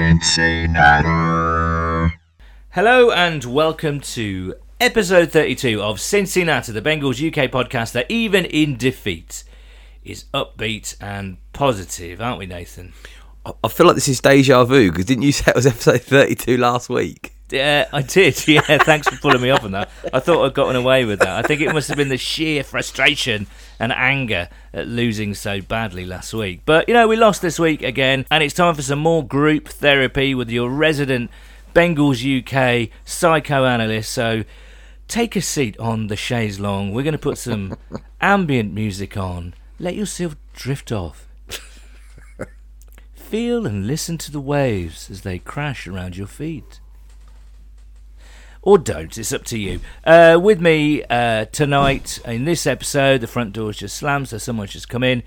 Cincinnati. Hello and welcome to episode 32 of Cincinnati, the Bengals UK podcast that even in defeat is upbeat and positive, aren't we, Nathan? I feel like this is deja vu, because didn't you say it was episode 32 last week? Yeah, I did. Yeah, thanks for pulling me up on that. I thought I'd gotten away with that. I think it must have been the sheer frustration and anger at losing so badly last week. But, you know, we lost this week again, and it's time for some more group therapy with your resident Bengals UK psychoanalyst. So take a seat on the chaise longue. We're going to put some ambient music on. Let yourself drift off. Feel and listen to the waves as they crash around your feet. Or don't, it's up to you. With me tonight in this episode, the front door's just slammed, so someone's just come in.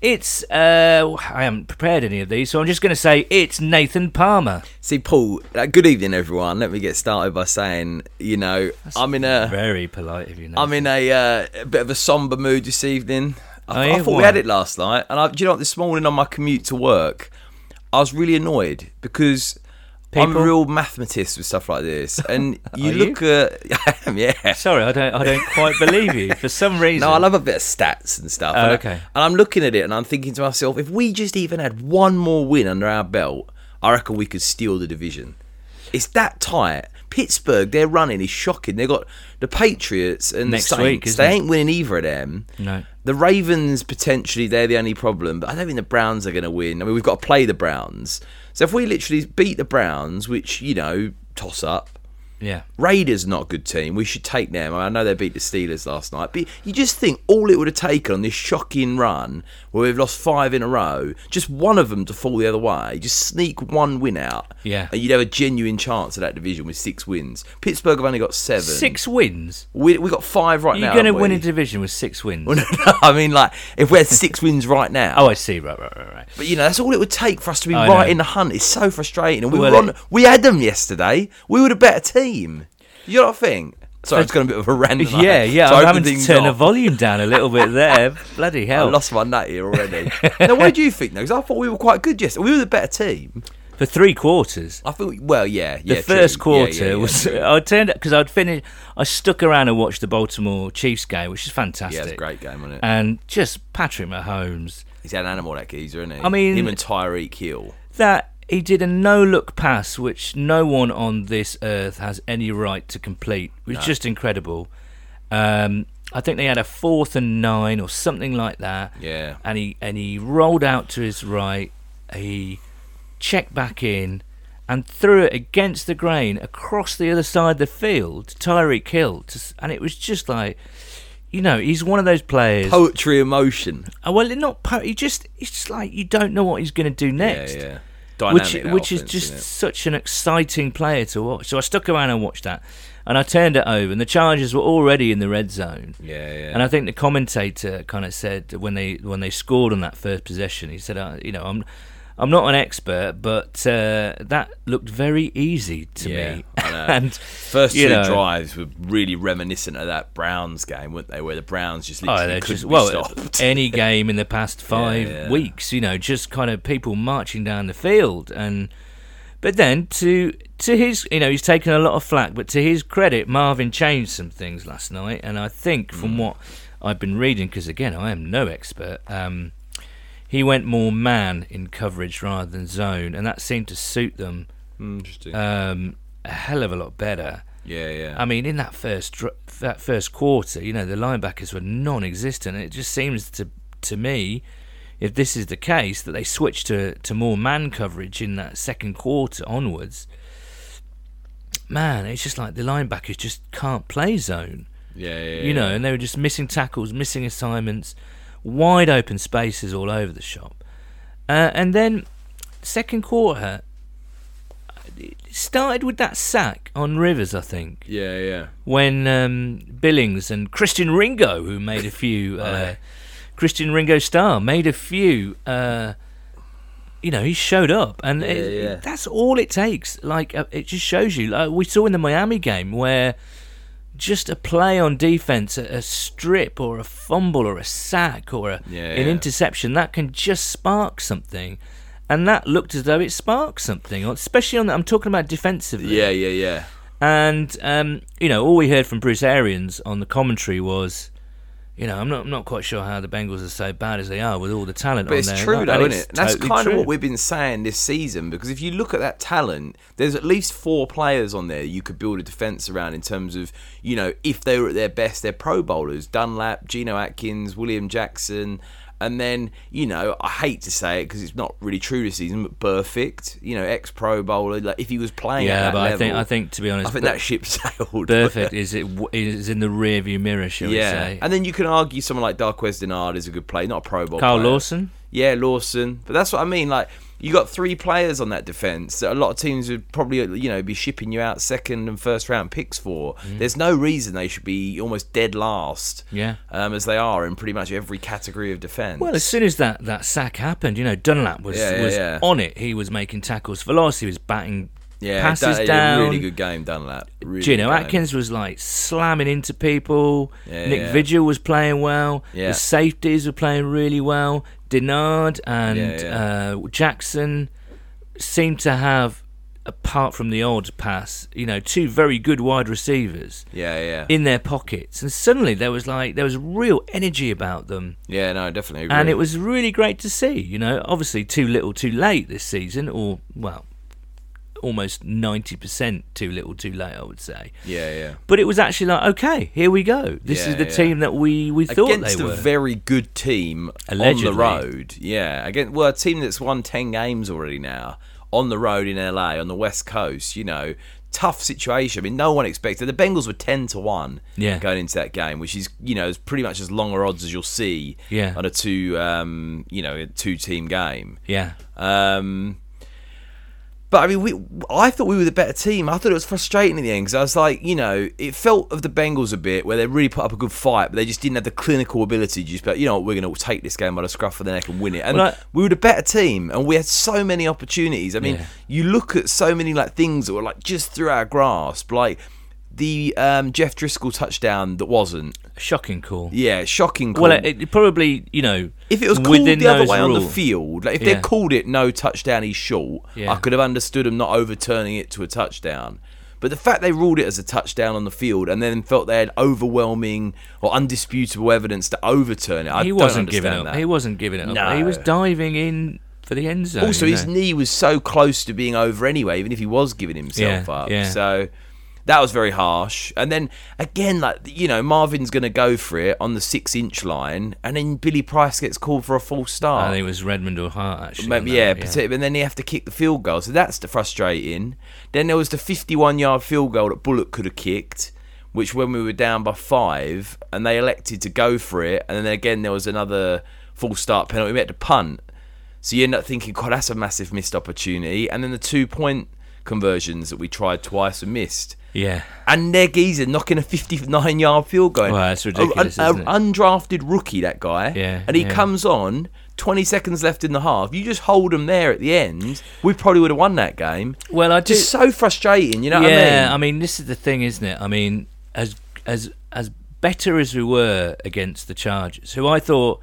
It's, I haven't prepared any of these, so I'm just going to say it's Nathan Palmer. See, Paul, good evening, everyone. Let me get started by saying, you know, that's very polite of you, Nathan. I'm in a bit of a somber mood this evening. I thought we had it last night, and do you know what, this morning on my commute to work, I was really annoyed because... I'm a real mathematist with stuff like this, and Sorry, I don't quite believe you for some reason. No, I love a bit of stats and stuff. Oh, okay. And I'm looking at it, and I'm thinking to myself, if we just even had one more win under our belt, I reckon we could steal the division. It's that tight. Pittsburgh, their running is shocking. They've got the Patriots and next the Saints. Week, they ain't winning either of them. No. The Ravens, potentially, they're the only problem, but I don't think the Browns are going to win. I mean, we've got to play the Browns. So if we literally beat the Browns, which, you know, toss up. Yeah. Raiders, not a good team. We should take them. I know they beat the Steelers last night. But you just think all it would have taken on this shocking run where we've lost 5 in a row, just one of them to fall the other way, just sneak one win out. Yeah. And you'd have a genuine chance of that division with 6 wins. Pittsburgh have only got 7. 6 wins? We got 5 right now. You're going to win a division with 6 wins? Well, no, I mean, like, if we had 6 wins right now. Oh, I see. Right. But, you know, that's all it would take for us to be in the hunt. It's so frustrating. And we had them yesterday. We were the better team. You know what I think? Sorry, it's got a bit of a random. Yeah. So I'm having to turn the volume down a little bit there. Bloody hell! I lost my nut here already. Now, what do you think? Though, because I thought we were quite good yesterday. We were the better team for 3 quarters. I thought. Well, yeah. The first quarter was. I turned up because I'd finished. I stuck around and watched the Baltimore Chiefs game, which is fantastic. Yeah, it's a great game, wasn't it? And just Patrick Mahomes. He's an animal, that geezer, isn't he? I mean, him and Tyreek Hill. He did a no-look pass, which no one on this earth has any right to complete. It was just incredible. I think they had a 4th and 9 or something like that. Yeah. And he rolled out to his right. He checked back in and threw it against the grain across the other side of the field. Tyreek Hill, and it was just like, you know, he's one of those players. Poetry in motion. Oh, well, not poetry. It's just like you don't know what he's going to do next. Yeah. Which is just such an exciting player to watch. So I stuck around and watched that, and I turned it over, and the Chargers were already in the red zone. Yeah. And I think the commentator kind of said when they scored on that first possession, he said, "You know, I'm not an expert, but that looked very easy to me." I know. And first 2 drives were really reminiscent of that Browns game, weren't they? Where the Browns just literally couldn't be stopped. Any game in the past 5 weeks, you know, just kind of people marching down the field. But then to his, you know, he's taken a lot of flack, but to his credit, Marvin changed some things last night, and I think from what I've been reading, because again, I am no expert. He went more man in coverage rather than zone, and that seemed to suit them a hell of a lot better. Yeah. I mean, in that first quarter, you know, the linebackers were non-existent. It just seems to me, if this is the case, that they switched to more man coverage in that second quarter onwards. Man, it's just like the linebackers just can't play zone. You know, and they were just missing tackles, missing assignments. Wide open spaces all over the shop, and then second quarter it started with that sack on Rivers, I think. Yeah. When Billings and Christian Ringo, who made a few, Christian Ringo star made a few. You know, he showed up, and that's all it takes. Like it just shows you. Like we saw in the Miami game where. Just a play on defense, a strip or a fumble or a sack or an interception, that can just spark something. and that looked as though it sparked something, especially on that. I'm talking about defensively. Yeah. And you know, all we heard from Bruce Arians on the commentary was, you know, I'm not quite sure how the Bengals are so bad as they are with all the talent on there. But it's true, though, isn't it? That's kind of what we've been saying this season, because if you look at that talent, there's at least 4 players on there you could build a defence around in terms of, you know, if they were at their best, they're Pro Bowlers. Dunlap, Geno Atkins, William Jackson, and then, you know, I hate to say it because it's not really true this season, but Burfict, you know, ex-Pro Bowler, like if he was playing at that level. I think to be honest, I think that ship sailed. Burfict is in the rearview mirror, shall we say. And then you can argue someone like Darqueze Dennard is a good player, not a Pro Bowl player. Carl Lawson? Yeah, Lawson. But that's what I mean, like, you got 3 players on that defence that a lot of teams would probably, you know, be shipping you out second and first round picks for. Mm. There's no reason they should be almost dead last, as they are in pretty much every category of defence. Well, as soon as that sack happened, you know, Dunlap was on it. He was making tackles for loss. He was batting passes down. Yeah, really good game, Dunlap. Really Geno Atkins was like slamming into people. Yeah, Nick Vigil was playing well. Yeah. The safeties were playing really well. Dennard and Jackson seem to have, apart from the odd pass, you know, 2 very good wide receivers in their pockets. And suddenly there was real energy about them. Yeah, no, definitely. And it was really great to see, you know. Obviously too little too late this season, or, well, almost 90% too little too late, I would say. Yeah. But it was actually like, okay, here we go. This is the team that we thought they were. Against a very good team, allegedly, on the road. Yeah, a team that's won 10 games already now, on the road in LA, on the West Coast, you know. Tough situation. I mean, no one expected. The Bengals were 10-1 going into that game, which is, you know, pretty much as longer odds as you'll see on a two-team game. Yeah. But, I mean, I thought we were the better team. I thought it was frustrating in the end because I was like, you know, it felt of the Bengals a bit where they really put up a good fight, but they just didn't have the clinical ability to just be like, you know what, we're going to take this game by the scruff of the neck and win it. And we were the better team, and we had so many opportunities. I mean, you look at so many, like, things that were, like, just through our grasp, like the Jeff Driskel touchdown that wasn't. Shocking call. Yeah, shocking call. Well, it probably, you know, if it was called the other way on the field, like if they called it no touchdown, he's short, I could have understood them not overturning it to a touchdown. But the fact they ruled it as a touchdown on the field and then felt they had overwhelming or undisputable evidence to overturn it, He wasn't giving it up. No. He was diving in for the end zone. Also, his knee was so close to being over anyway, even if he was giving himself up. Yeah. So that was very harsh. And then, again, like, you know, Marvin's going to go for it on the 6-inch line, and then Billy Price gets called for a false start. I think it was Redmond or Hart, actually. Maybe, and then they have to kick the field goal. So that's the frustrating. Then there was the 51-yard field goal that Bullock could have kicked, which when we were down by 5, and they elected to go for it. And then, again, there was another false start penalty. We had to punt. So you end up thinking, God, that's a massive missed opportunity. And then the 2-point conversions that we tried twice and missed. Yeah. And they're geezer knocking a 59-yard field goal. Wow, that's ridiculous, isn't it? Undrafted rookie, that guy. Yeah. And he comes on, 20 seconds left in the half. You just hold him there at the end. We probably would have won that game. Well, Just so frustrating, you know what I mean? Yeah, I mean, this is the thing, isn't it? I mean, as better as we were against the Chargers, who I thought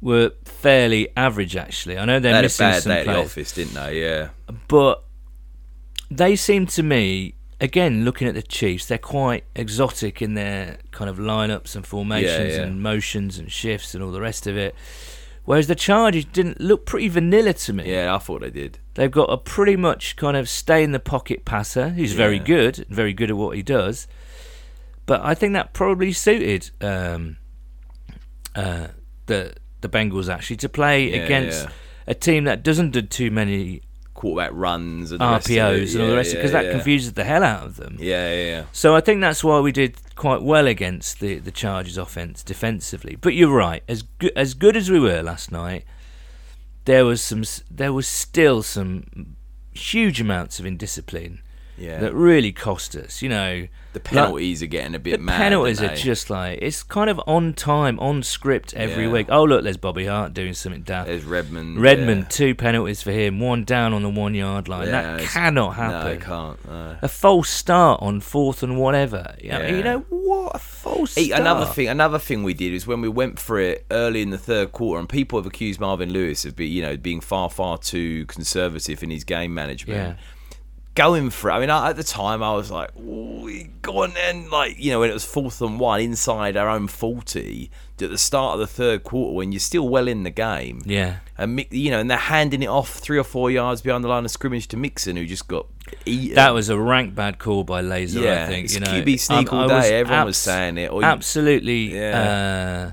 were fairly average, actually. I know they're missing some players. They had a bad day at the office, didn't they? Yeah. But they seem to me, again, looking at the Chiefs, they're quite exotic in their kind of lineups and formations and motions and shifts and all the rest of it. Whereas the Chargers didn't look pretty vanilla to me. Yeah, I thought they did. They've got a pretty much kind of stay-in-the-pocket passer who's very good at what he does. But I think that probably suited the Bengals, actually, to play against a team that doesn't do too many quarterback runs and RPOs and all the rest of it, because that confuses the hell out of them. Yeah. So I think that's why we did quite well against the Chargers offense defensively. But you're right, as good as we were last night, there was still some huge amounts of indiscipline yeah, that really cost us. You know, the penalties are getting a bit mad. The penalties are just like, it's kind of on time, on script every week. Oh look, there's Bobby Hart doing something daft. There's Redmond. Two penalties for him, one down on the 1 yard line. Yeah, that cannot happen. No, it can't. No. A false start on fourth and whatever. You know what? A false start. Another thing we did is when we went for it early in the third quarter, and people have accused Marvin Lewis of being far too conservative in his game management. Yeah. Going for it. I mean, at the time, I was like, go on then. Like, when it was 4th and 1 inside our own 40 at the start of the third quarter when you're still well in the game. Yeah. And, and they're handing it off 3 or 4 yards behind the line of scrimmage to Mixon, who just got eaten. That was a rank bad call by Lazor, I think. It's QB sneak all day. Everyone was saying it. Absolutely. Yeah.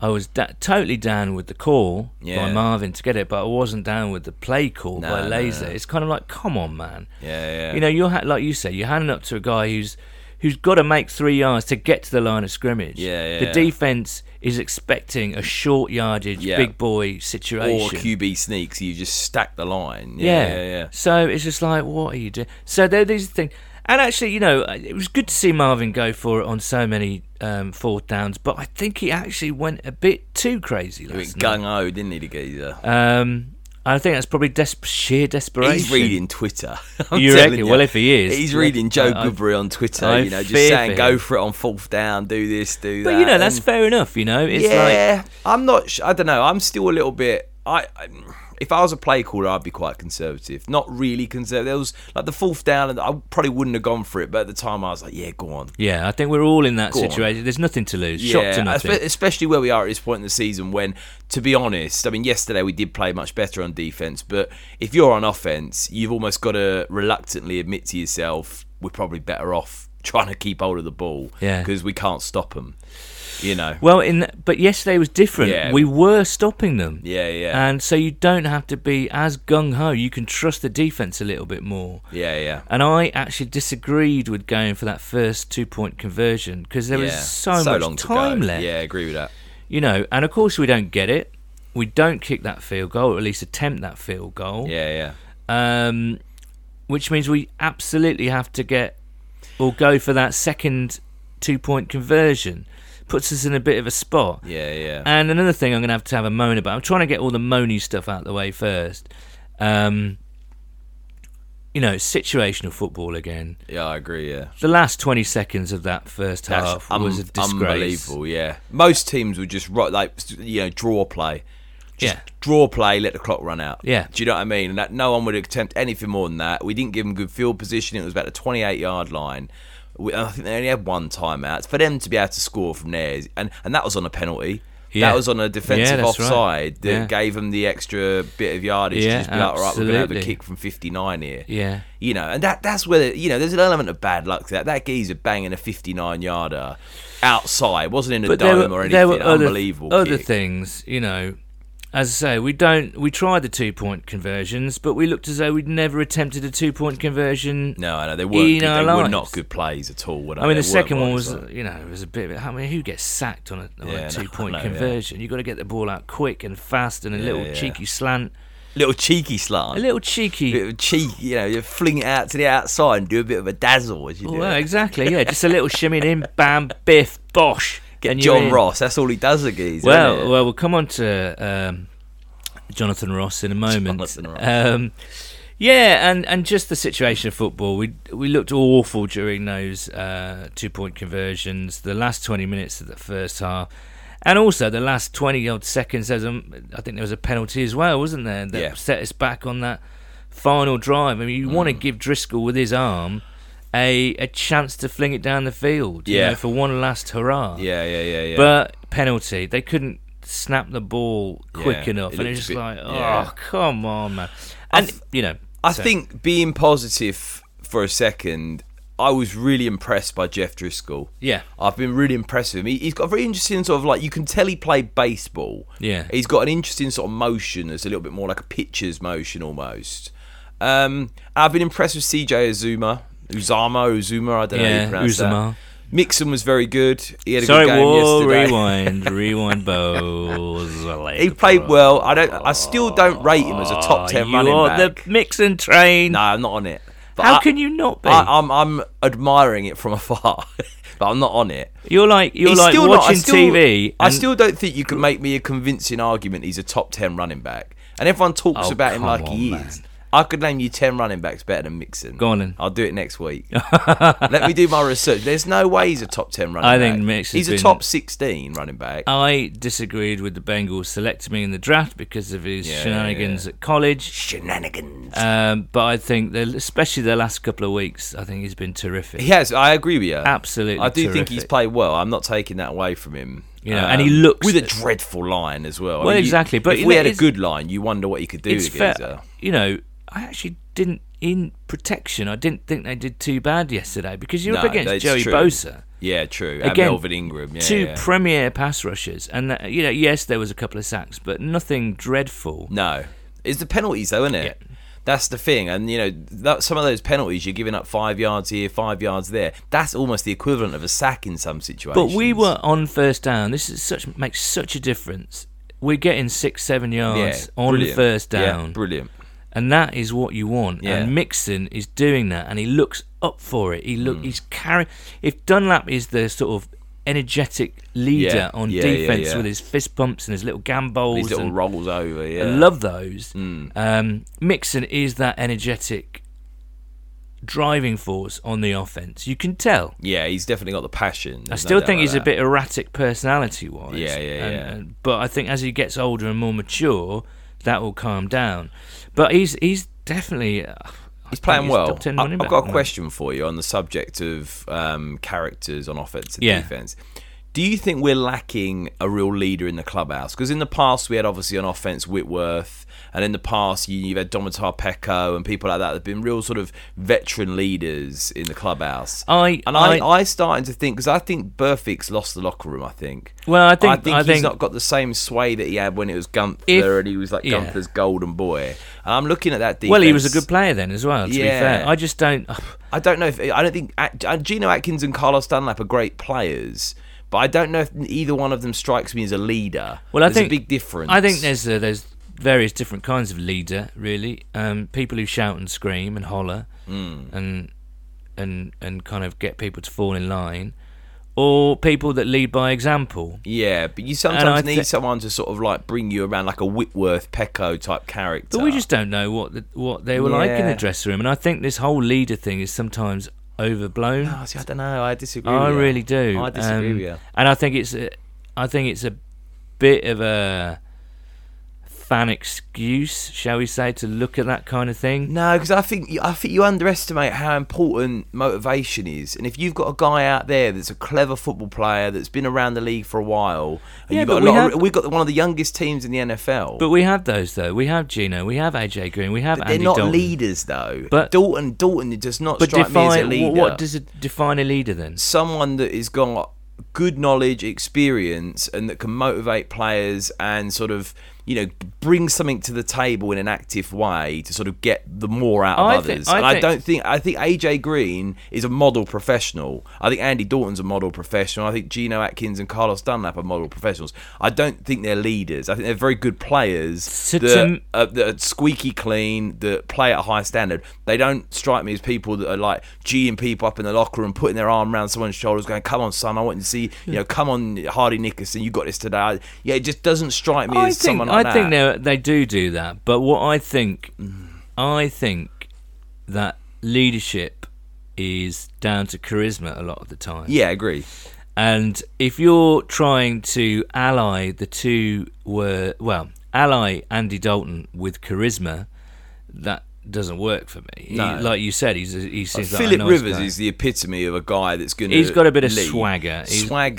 I was totally down with the call by Marvin to get it, but I wasn't down with the play call by Lazor. No. It's kind of like, come on, man. Yeah. You know, like you said, you're handing up to a guy who's got to make 3 yards to get to the line of scrimmage. Yeah. The defense is expecting a short yardage, big boy situation. Or QB sneaks, you just stack the line. Yeah. So it's just like, what are you doing? So there's the thing. And actually, it was good to see Marvin go for it on so many fourth downs, but I think he actually went a bit too crazy last night. He went gung-ho, didn't he, the geezer? I think that's probably sheer desperation. He's reading Twitter. You reckon? Well, if he is. He's reading Joe Goodbury on Twitter, just saying, go for it on fourth down, do this, do that. But, that's fair enough, It's I'm not... I don't know. I'm still a little bit... If I was a play caller, I'd be quite conservative. Not really conservative. There was the fourth down, and I probably wouldn't have gone for it. But at the time, I was like, "Yeah, go on." Yeah, I think we're all in that situation. There's nothing to lose. Yeah, shot to nothing. Especially where we are at this point in the season, when, to be honest, I mean, yesterday we did play much better on defense. But if you're on offense, you've almost got to reluctantly admit to yourself, "We're probably better off trying to keep hold of the ball because we can't stop them." Well, but yesterday was different. Yeah. We were stopping them. Yeah. And so you don't have to be as gung-ho. You can trust the defence a little bit more. Yeah. And I actually disagreed with going for that first two-point conversion because there was so much time left. Yeah, I agree with that. And of course we don't get it. We don't kick that field goal, or at least attempt that field goal. Yeah. Which means we absolutely have to get or go for that second two-point conversion. Puts us in a bit of a spot. Yeah. And another thing I'm going to have a moan about, I'm trying to get all the moany stuff out of the way first. Situational football again. Yeah, I agree, yeah. The last 20 seconds of that first half was a disgrace. Unbelievable, yeah. Most teams would just, draw play. Draw play, let the clock run out. Yeah. Do you know what I mean? And that, no one would attempt anything more than that. We didn't give them good field position. It was about the 28-yard line. I think they only had one timeout. For them to be able to score from there, and that was on a penalty. Yeah. That was on a defensive offside that gave them the extra bit of yardage to just be like, all right, we're going to have a kick from 59 here. Yeah. And that's where, there's an element of bad luck to that. That geezer banging a 59-yarder outside, wasn't in a dome or anything. There were unbelievable other things, As I say, we tried the two-point conversions, but we looked as though we'd never attempted a two-point conversion. No, I know they weren't. They were not good plays at all. I mean, the second one was, it was a bit. I mean, who gets sacked on a two-point conversion? Yeah. You got to get the ball out quick and fast and a little cheeky slant. You fling it out to the outside and do a bit of a dazzle as you do. Well, exactly. Yeah, just a little shimmying in, bam, biff, bosh. Get John Ross, that's all he does again. Well, we'll come on to Jonathan Ross in a moment. And just the situation of football. We looked awful during those 2-point conversions, the last 20 minutes of the first half, and also the last 20-odd seconds. I think there was a penalty as well, wasn't there? That set us back on that final drive. I mean, you want to give Driskel with his arm a chance to fling it down the field, for one last hurrah. Yeah. But penalty, they couldn't snap the ball quick enough, and it's just come on, man. And I think, being positive for a second, I was really impressed by Jeff Driskel. Yeah, I've been really impressed with him. He's got a very interesting sort of you can tell he played baseball. Yeah, he's got an interesting sort of motion that's a little bit more like a pitcher's motion almost. I've been impressed with C.J. Uzomah, I don't know how you pronounce that. Mixon was very good. He had a good game yesterday. Rewind, Bo. He played well. I still don't rate him as a top 10 running back. The Mixon train. No, I'm not on it. But how can you not be? I'm admiring it from afar, but I'm not on it. You're watching TV. I still don't think you can make me a convincing argument he's a top 10 running back. And everyone talks about him like he is. I could name you 10 running backs better than Mixon. Go on then. I'll do it next week. Let me do my research. There's no way he's a top 10 running back. I think Mixon's been a top 16 running back. I disagreed with the Bengals selecting me in the draft because of his shenanigans at college. Shenanigans. But I think, especially the last couple of weeks, I think he's been terrific. He has. I agree with you. Absolutely I do terrific. Think he's played well. I'm not taking that away from him. You know, and he looks with a dreadful line as well. Well, I mean, exactly. But if we had a good line, you wonder what he could do against her. You know, I actually didn't, in protection, I didn't think they did too bad yesterday because you're up against Joey Bosa. Yeah, true. And Melvin Ingram. Yeah, two premier pass rushers. And, you know, yes, there was a couple of sacks, but nothing dreadful. No. It's the penalties, though, isn't it? Yeah. That's the thing. And, you know, some of those penalties, you're giving up 5 yards here, 5 yards there. That's almost the equivalent of a sack in some situations. But we were on first down. This is makes such a difference. We're getting 6-7 yards on first down. Yeah, brilliant. And that is what you want. Yeah. And Mixon is doing that, and he looks up for it. He's carrying. If Dunlap is the sort of energetic leader on defense with his fist pumps and his little gambols, his little rolls over, I love those. Mixon is that energetic driving force on the offense. You can tell. Yeah, he's definitely got the passion. I still think he's a bit erratic personality-wise. But I think as he gets older and more mature, that will calm down. But he's definitely... He's playing well. I've got a question for you on the subject of characters on offense and defense. Do you think we're lacking a real leader in the clubhouse? Because in the past, we had obviously on offense Whitworth, and in the past, you've had Domata Peko and people like that. They've been real sort of veteran leaders in the clubhouse. I'm starting to think, because I think Burfict's lost the locker room, I think. Well, I think he's not got the same sway that he had when it was Gunther, and he was like Gunther's golden boy. And I'm looking at that defense. Well, he was a good player then as well, to be fair. I just don't... I don't know if... I don't think... Geno Atkins and Carlos Dunlap are great players, but I don't know if either one of them strikes me as a leader. Well, there's a big difference. I think there's various different kinds of leader, really. People who shout and scream and holler and kind of get people to fall in line, or people that lead by example. Yeah, but you sometimes need someone to sort of like bring you around, like a Whitworth, Peko type character. But we just don't know what they were like in the dressing room, and I think this whole leader thing is sometimes overblown. No, see, I don't know. I disagree. I really do. I disagree with you. And I think it's a bit of a fan excuse, shall we say, to look at that kind of thing. No, because I think you underestimate how important motivation is. And if you've got a guy out there that's a clever football player that's been around the league for a while, and we've got one of the youngest teams in the NFL. But we have those though. We have Geno, we have A.J. Green, we have Andy Dalton. They're not leaders though. But Dalton does not strike me as a leader. What does define a leader then? Someone that has got good knowledge, experience, and that can motivate players and sort of, you know, bring something to the table in an active way to sort of get the more out of others. I think A.J. Green is a model professional. I think Andy Dalton's a model professional. I think Geno Atkins and Carlos Dunlap are model professionals. I don't think they're leaders. I think they're very good players that are squeaky clean, that play at a high standard. They don't strike me as people that are like G'ing people up in the locker room, putting their arm around someone's shoulders, going, "Come on, son, I want you to see, you know, come on, Hardy Nickerson, you got this today." Yeah, it just doesn't strike me as someone like that. I think they do that, but what I think that leadership is down to charisma a lot of the time. Yeah, I agree. And if you're trying to ally Andy Dalton with charisma, that doesn't work for me. No. Like you said, he's like Philip Rivers guy. Is the epitome of a guy that's going to... He's got a bit of swagger. He's going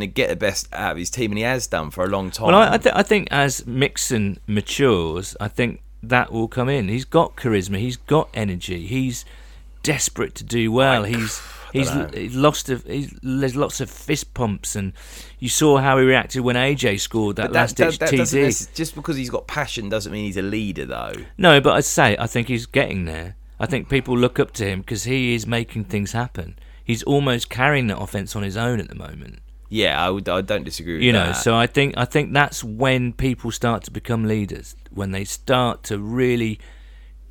to get the best out of his team, and he has done for a long time. Well, I think as Mixon matures, I think that will come in. He's got charisma. He's got energy. He's desperate to do well. There's lots of fist pumps, and you saw how he reacted when AJ scored that last ditch TD. Just because he's got passion doesn't mean he's a leader, though. No, but I think he's getting there. I think people look up to him because he is making things happen. He's almost carrying that offense on his own at the moment. Yeah, I don't disagree with that. You know, so I think that's when people start to become leaders, when they start to really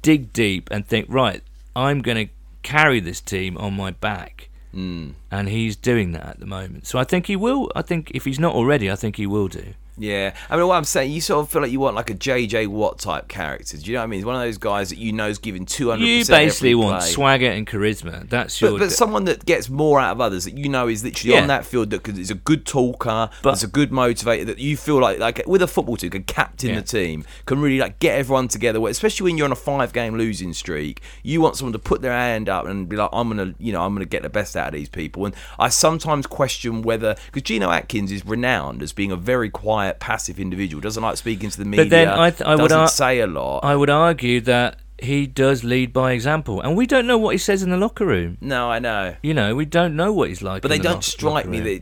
dig deep and think, right, I'm going to carry this team on my back. Mm. And he's doing that at the moment. So I think he will. I think if he's not already, I think he will do. Yeah. I mean, what I'm saying, you sort of feel like you want like a J.J. Watt type character. Do you know what I mean? He's one of those guys that you know is giving 200%. You basically want swagger and charisma. That's your... But someone that gets more out of others that you know is literally on that field, that is a good talker, is a good motivator, that you feel like with a football team, can captain the team, can really like get everyone together. Especially when you're on a 5-game losing streak, you want someone to put their hand up and be like, I'm gonna get the best out of these people. And I sometimes question whether, because Geno Atkins is renowned as being a very quiet, passive individual, doesn't like speaking to the media, but then I would say a lot. I would argue that he does lead by example, and we don't know what he says in the locker room. No, I know. You know, we don't know what he's like. But they don't strike me,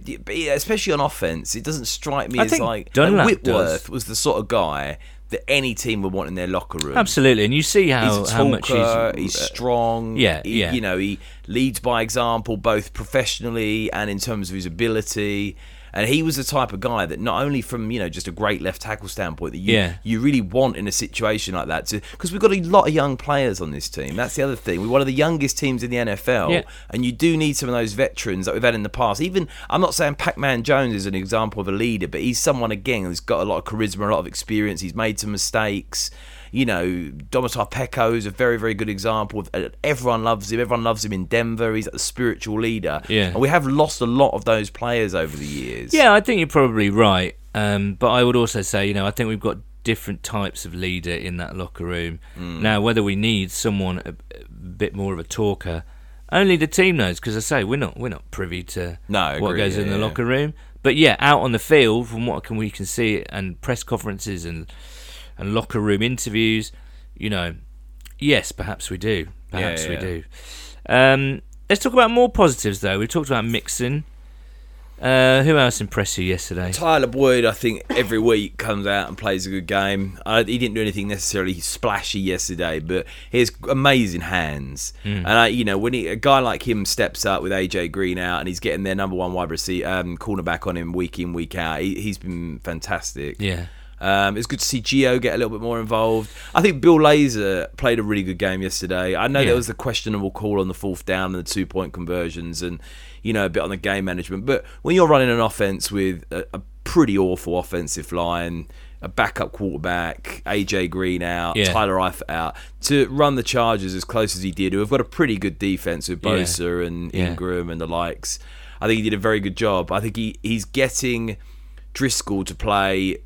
especially on offense. It doesn't strike me as like Whitworth was the sort of guy that any team would want in their locker room. Absolutely, and you see how much he's strong. Yeah, yeah. You know, he leads by example both professionally and in terms of his ability. And he was the type of guy that not only from, you know, just a great left tackle standpoint that you really want in a situation like that. Because we've got a lot of young players on this team. That's the other thing. We're one of the youngest teams in the NFL. Yeah. And you do need some of those veterans that we've had in the past. Even, I'm not saying Pac-Man Jones is an example of a leader, but he's someone, again, who's got a lot of charisma, a lot of experience. He's made some mistakes. You know, Domata Peko is a very, very good example. Everyone loves him. Everyone loves him in Denver. He's a spiritual leader. Yeah. And we have lost a lot of those players over the years. Yeah, I think you're probably right. But I would also say, you know, I think we've got different types of leader in that locker room. Mm. Now, whether we need someone a bit more of a talker, only the team knows, because I say we're not privy to what goes in the locker room. But yeah, out on the field, from what we can see, and press conferences and locker room interviews, you know, yes, perhaps we do. Perhaps we do. Let's talk about more positives, though. We've talked about Mixon. Who else impressed you yesterday? Tyler Boyd, I think, every week comes out and plays a good game. He didn't do anything necessarily splashy yesterday, but he has amazing hands. Mm. And, you know, when a guy like him steps up with A.J. Green out and he's getting their number one wide receiver, cornerback on him week in, week out, he's been fantastic. Yeah. It's good to see Gio get a little bit more involved. I think Bill Lazor played a really good game yesterday. I know there was the questionable call on the fourth down and the 2-point conversions, and you know, a bit on the game management. But when you're running an offense with a pretty awful offensive line, a backup quarterback, AJ Green out, Tyler Eifert out, to run the Chargers as close as he did, who have got a pretty good defense with Bosa and Ingram and the likes, I think he did a very good job. I think he's getting Driskel to play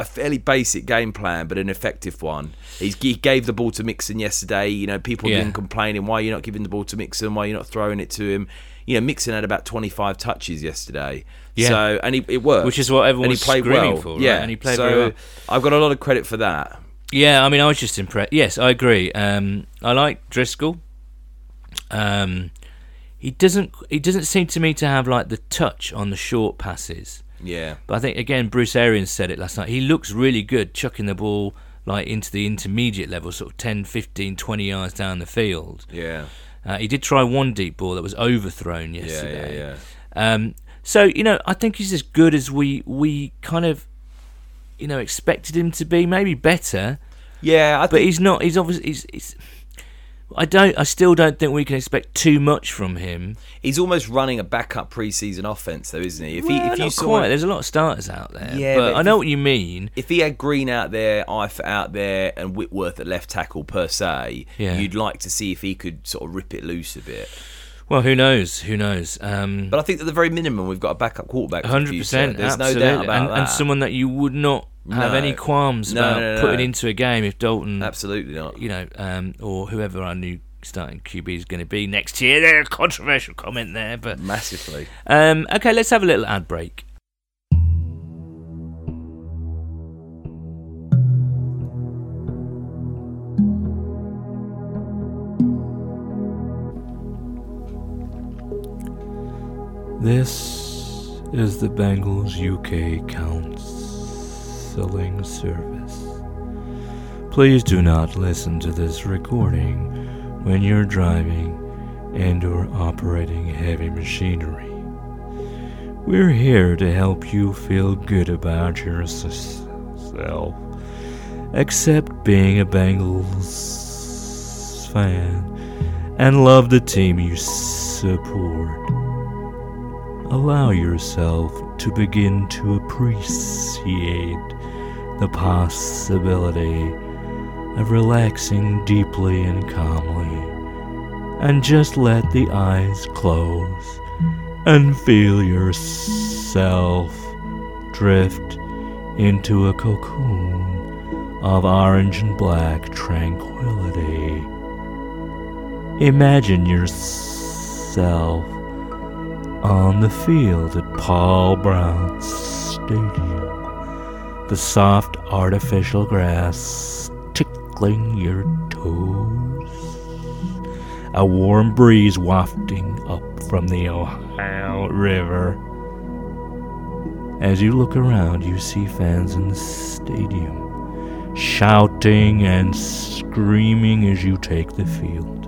a fairly basic game plan, but an effective one. He gave the ball to Mixon yesterday. You know, people have been complaining, why you're not giving the ball to Mixon, why you're not throwing it to him. You know, Mixon had about 25 touches yesterday. Yeah. So, and it worked. Which is what everyone was screaming for. Right? Yeah. And he played very well. I've got a lot of credit for that. Yeah, I mean, I was just impressed. Yes, I agree. I like Driskel. He doesn't seem to me to have like the touch on the short passes. Yeah. But I think, again, Bruce Arians said it last night. He looks really good chucking the ball like into the intermediate level, sort of 10, 15, 20 yards down the field. Yeah. He did try one deep ball that was overthrown yesterday. Yeah. So, you know, I think he's as good as we kind of, you know, expected him to be, maybe better. Yeah. But he's not. He's obviously... I still don't think we can expect too much from him. He's almost running a backup preseason offense, though, isn't he? There's a lot of starters out there. Yeah, but I know what you mean. If he had Green out there, Eifert out there, and Whitworth at left tackle per se, you'd like to see if he could sort of rip it loose a bit. Well, who knows? But I think at the very minimum, we've got a backup quarterback. 100%, there's no doubt about that. And someone that you would not have any qualms about putting into a game if Dalton... Absolutely not. You know, or whoever our new starting QB is going to be next year. There's a controversial comment there, but... Massively. Okay, let's have a little ad break. This is the Bengals UK Counselling Service. Please do not listen to this recording when you're driving and or operating heavy machinery. We're here to help you feel good about yourself. Accept being a Bengals fan and love the team you support. Allow yourself to begin to appreciate the possibility of relaxing deeply and calmly, and just let the eyes close and feel yourself drift into a cocoon of orange and black tranquility. Imagine yourself on the field at Paul Brown Stadium, the soft artificial grass tickling your toes, a warm breeze wafting up from the Ohio River. As you look around, you see fans in the stadium, shouting and screaming as you take the field,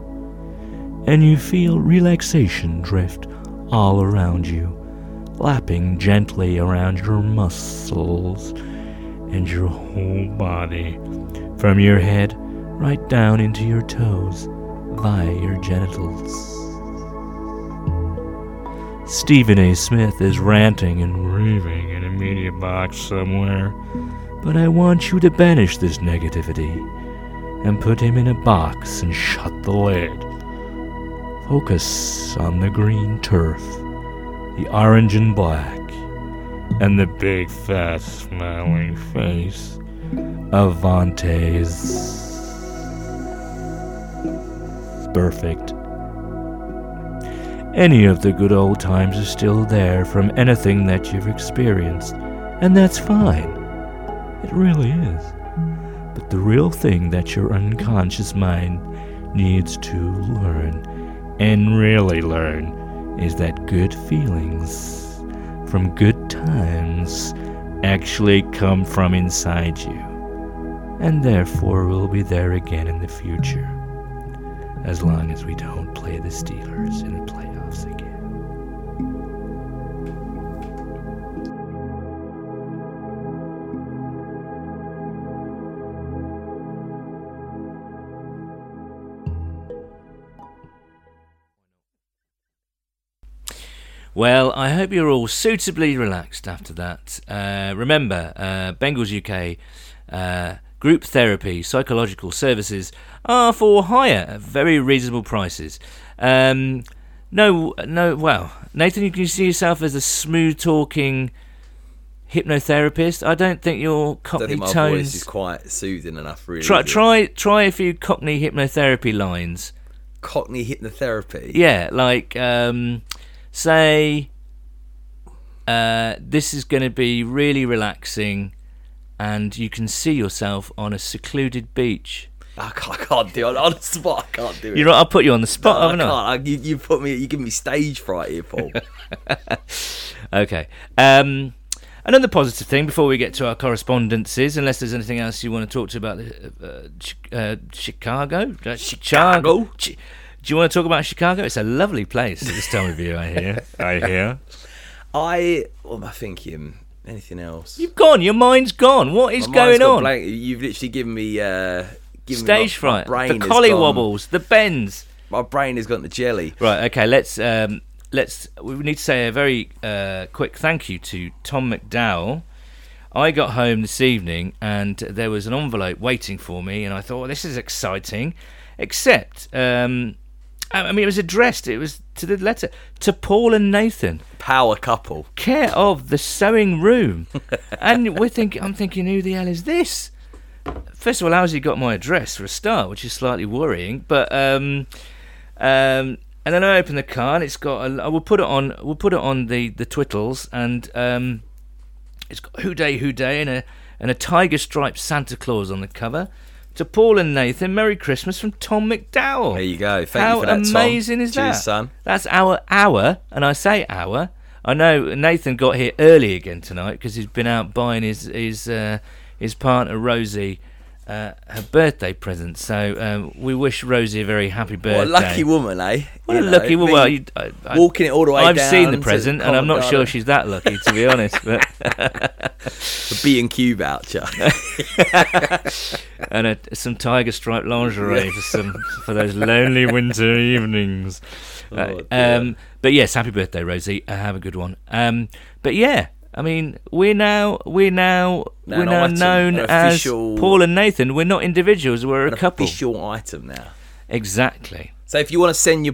and you feel relaxation drift all around you, lapping gently around your muscles and your whole body, from your head right down into your toes via your genitals. Stephen A. Smith is ranting and raving in a media box somewhere, but I want you to banish this negativity and put him in a box and shut the lid. Focus on the green turf, the orange and black, and the big fat smiling face of Vontaze Burfict. Any of the good old times are still there from anything that you've experienced, and that's fine. It really is. But the real thing that your unconscious mind needs to learn, and really learn, is that good feelings from good times actually come from inside you, and therefore will be there again in the future, as long as we don't play the Steelers in the playoffs again. Well, I hope you're all suitably relaxed after that. Remember, Bengals UK group therapy psychological services are for hire at very reasonable prices. Well, Nathan, you can see yourself as a smooth-talking hypnotherapist. I don't think your Cockney tones... I don't think my voice is quite soothing enough, really. Try a few Cockney hypnotherapy lines. Cockney hypnotherapy? Yeah, like, say, this is going to be really relaxing, and you can see yourself on a secluded beach. I can't do it. On the spot, I can't do it. You're right, I'll put you on the spot. No, I can't. You give me stage fright here, Paul. Okay. Another positive thing before we get to our correspondences, unless there's anything else you want to talk to about Chicago? Chicago? Do you want to talk about Chicago? It's a lovely place at this time of year, I hear. What am I thinking? Anything else? You've gone. Your mind's gone. What is going on? You've literally given me... stage fright, the collie wobbles, the bends. My brain has gone to jelly. Right, okay, let's. We need to say a very quick thank you to Tom McDowell. I got home this evening and there was an envelope waiting for me, and I thought, well, this is exciting. Except, it was addressed. It was to the letter to Paul and Nathan, power couple, care of the sewing room, and I'm thinking, who the hell is this? First of all, how's he got my address for a start, which is slightly worrying. But and then I open the car and it's got. We'll put it on the twittles, and it's got Hoo Day and a tiger striped Santa Claus on the cover. To Paul and Nathan, Merry Christmas from Tom McDowell. There you go. Thank you for that, Tom. How amazing is that? Cheers, son. That's our hour, and I say hour. I know Nathan got here early again tonight because he's been out buying his partner Rosie her birthday present. So we wish Rosie a very happy birthday. What a lucky woman, eh? What a lucky woman. Well, I walking it all the way down. I've seen the present, and I'm not sure she's that lucky, to be honest. But a B&Q voucher. And some tiger-striped lingerie for those lonely winter evenings. But yes, happy birthday, Rosie. Have a good one. But yeah. I mean, we're now known as Paul and Nathan. We're not individuals; we're a couple. Official item now. Exactly. So, if you want to send your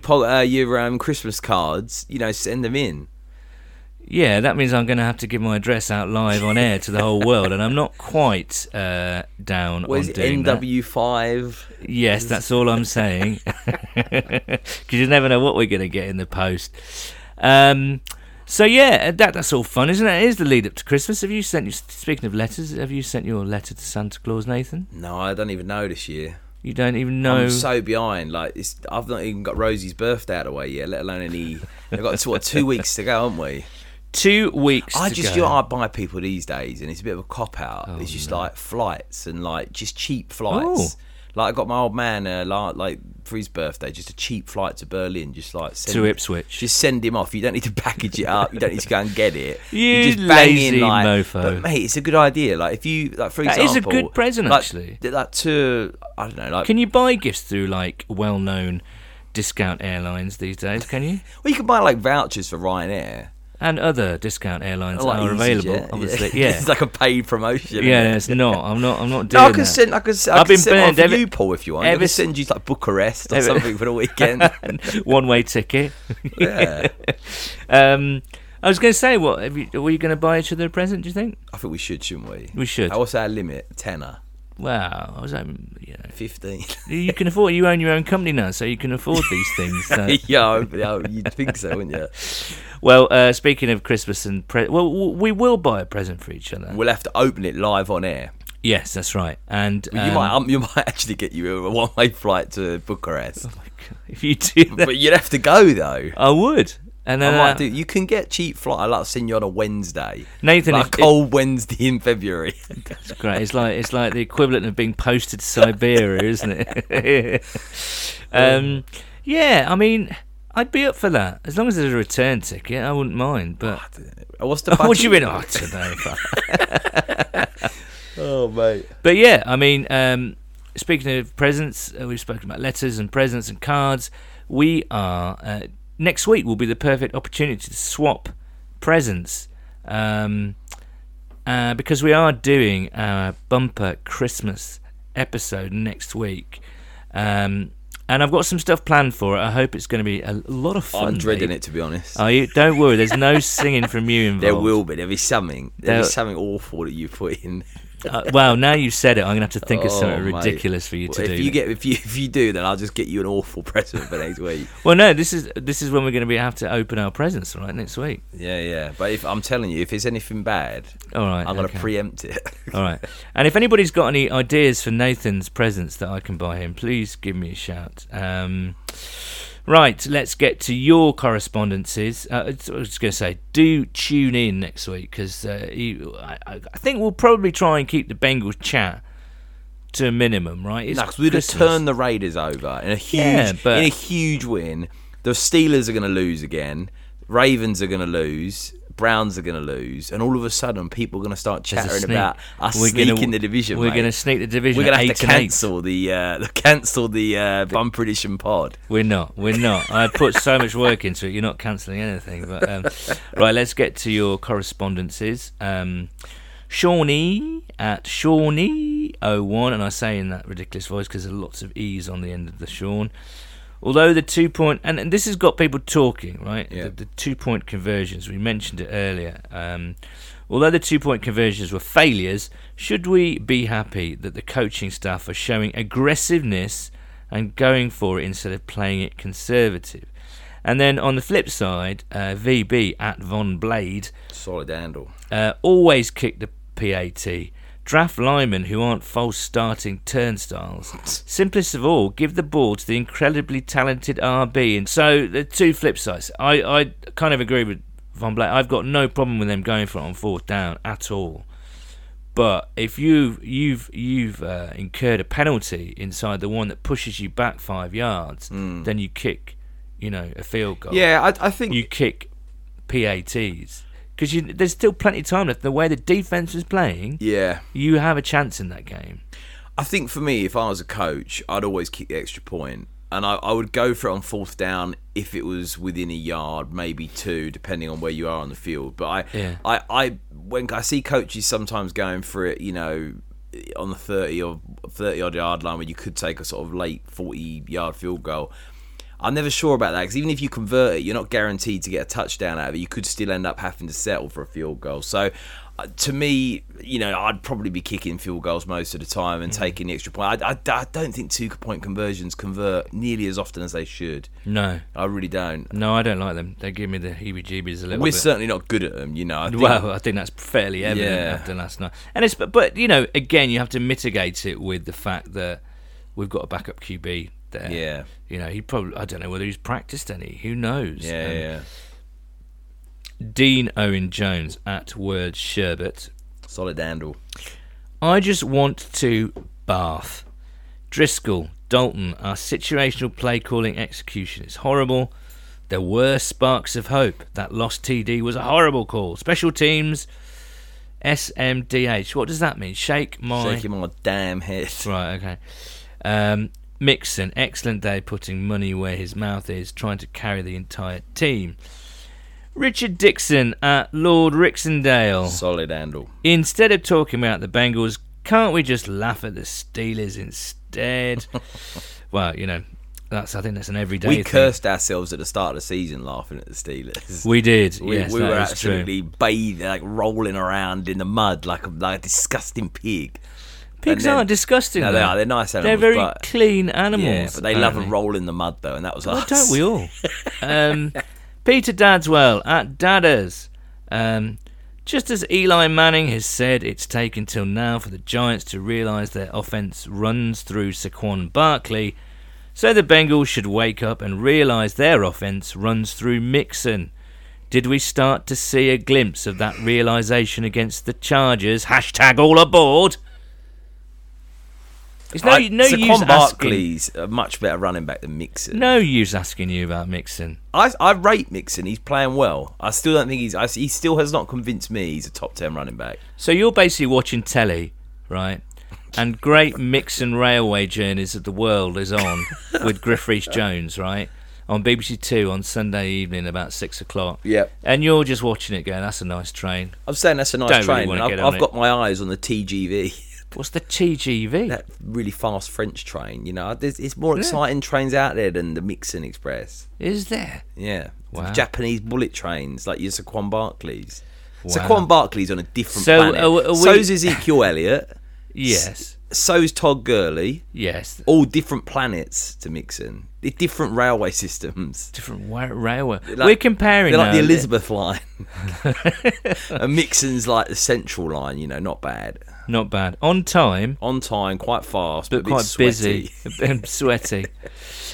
Christmas cards, send them in. Yeah, that means I'm going to have to give my address out live on air to the whole world, and I'm not quite down on doing that. NW5? Yes, that's all I'm saying. Because you never know what we're going to get in the post. So yeah, that's all fun, isn't it? It is the lead up to Christmas. Speaking of letters, have you sent your letter to Santa Claus, Nathan? No, I don't even know this year. You don't even know? I'm so behind. I've not even got Rosie's birthday out of the way yet, let alone any. We've got 2 weeks to go, haven't we? 2 weeks. I buy people these days, and it's a bit of a cop out. Oh, it's just like flights and just cheap flights. Oh. I got my old man for his birthday, just a cheap flight to Berlin, to Ipswich. Just send him off. You don't need to package it up. You don't need to go and get it. You just lazy bang in, mofo. But mate, it's a good idea. If you for example, that is a good present actually. I don't know. Can you buy gifts through well-known discount airlines these days? Can you? Well, you can buy vouchers for Ryanair. And other discount airlines are available, obviously. Yeah. It's a paid promotion. Yeah, it's not. I'm not doing that. I can send one for you, Paul, if you want. I can send you Bucharest or something for the weekend. One-way ticket. Yeah. I was going to say, were you going to buy each other a present, do you think? I think we should, shouldn't we? We should. What's our limit? £10. Wow, I was 15. You can afford. You own your own company now, so you can afford these things. So. Yeah, you'd think so, wouldn't you? Well, speaking of Christmas and we will buy a present for each other. We'll have to open it live on air. Yes, that's right. And you might actually get you a one-way flight to Bucharest. Oh my God, if you do that. But you'd have to go though. I would. And then, I might do. You can get cheap flight. I'll send you on a Wednesday, Nathan. Cold Wednesday in February. That's great. It's like the equivalent of being posted to Siberia, isn't it? Yeah. I mean, I'd be up for that as long as there's a return ticket. I wouldn't mind. But what's the budget? What do you mean? I don't know. Oh mate. But yeah, I mean, speaking of presents, we've spoken about letters and presents and cards. We are. Next week will be the perfect opportunity to swap presents because we are doing our bumper Christmas episode next week. And I've got some stuff planned for it. I hope it's going to be a lot of fun. I'm dreading it, to be honest. Are you? Don't worry, there's no singing from you involved. There will be. There'll be something. There'll be something awful that you put in. Well, now you've said it, I'm going to have to think of something ridiculous for you to do. If you do, then I'll just get you an awful present for next week. Well, no, this is when we're going to have to open our presents, right, next week. Yeah. But I'm telling you, if it's anything bad, all right, I'm going to preempt it. All right. And if anybody's got any ideas for Nathan's presents that I can buy him, please give me a shout. Right, let's get to your correspondences. I was just going to say, do tune in next week because I think we'll probably try and keep the Bengals chat to a minimum, right? Because we'd have turned the Raiders over in a huge win. The Steelers are going to lose again. Ravens are going to lose. Browns are going to lose, and all of a sudden, people are going to start chattering about us sneaking the division. We're going to sneak the division. We're going to have to cancel the bumper edition pod. We're not. I put so much work into it. You're not cancelling anything. But right, let's get to your correspondences. Shawnee at Shawnee01, and I say in that ridiculous voice because there's lots of e's on the end of the Shawn. Although the 2-point, and this has got people talking, right? Yeah. The 2-point conversions, we mentioned it earlier. Although the 2-point conversions were failures, should we be happy that the coaching staff are showing aggressiveness and going for it instead of playing it conservative? And then on the flip side, VB at Von Blade. Solid handle. Always kick the PAT. Draft linemen who aren't false starting turnstiles. Simplest of all, give the ball to the incredibly talented RB. And so the two flip sides. I kind of agree with Von Black. I've got no problem with them going for it on fourth down at all. But if you've incurred a penalty inside the one that pushes you back 5 yards, then you kick, a field goal. Yeah, I think you kick PATs because there's still plenty of time left. The way the defense is playing, you have a chance in that game. I think for me, if I was a coach, I'd always kick the extra point, and I would go for it on fourth down if it was within a yard, maybe two, depending on where you are on the field. But when I see coaches sometimes going for it, on the 30 odd yard line where you could take a sort of late 40 yard field goal, I'm never sure about that, because even if you convert it, you're not guaranteed to get a touchdown out of it. You could still end up having to settle for a field goal. So to me, I'd probably be kicking field goals most of the time and taking the extra point. I don't think 2-point conversions convert nearly as often as they should. No, I really don't. No, I don't like them. They give me the heebie-jeebies a little bit. We're certainly not good at them, I think that's fairly evident after last night. And it's again, you have to mitigate it with the fact that we've got a backup QB there. Yeah, he probably, I don't know whether he's practiced any. Who knows? Yeah, Dean Owen Jones at Word Sherbet. Solid handle. I just want to bath. Driskel, Dalton, our situational play calling execution is horrible. There were sparks of hope. That lost TD was a horrible call. Special teams, SMDH. What does that mean? Shaking my damn head. Right, okay. Mixon, excellent day putting money where his mouth is, trying to carry the entire team. Richard Dixon at Lord Rixendale. Solid handle. Instead of talking about the Bengals, can't we just laugh at the Steelers instead? Well, I think that's an everyday thing. We cursed ourselves at the start of the season laughing at the Steelers. We did. We were absolutely bathing, rolling around in the mud like a disgusting pig. Pigs aren't disgusting. No, they are. They're nice animals. They're very clean animals. Yeah, but they love a roll in the mud, though, and that was us. Why don't we all? Peter Dadswell at Dadders. Just as Eli Manning has said, it's taken till now for the Giants to realise their offence runs through Saquon Barkley, so the Bengals should wake up and realise their offence runs through Mixon. Did we start to see a glimpse of that realisation against the Chargers? #AllAboard. It's no use Barkley's a much better running back than Mixon. No use asking you about Mixon. I rate Mixon. He's playing well. I still don't think he still has not convinced me he's a top 10 running back. So you're basically watching telly, right? And Great Mixon Railway Journeys of the World is on with Griff Rhys-Jones, right? On BBC Two on Sunday evening about 6:00. Yep. And you're just watching it going, that's a nice train. I'm saying that's a nice train. Really, I've got my eyes on the TGV. What's the TGV? That really fast French train. It's more exciting trains out there than the Mixon Express. Is there? Yeah. Wow. Japanese bullet trains, like your Saquon Barkley's. Wow. Saquon Barkley's on a different planet. So's Ezekiel Elliott. Yes. So's Todd Gurley. Yes. All different planets to Mixon. They're different railway systems. Different railway. We're comparing. They're like the Elizabeth line. And Mixon's like the Central line, not bad. Not bad. On time, quite fast, but quite busy and sweaty.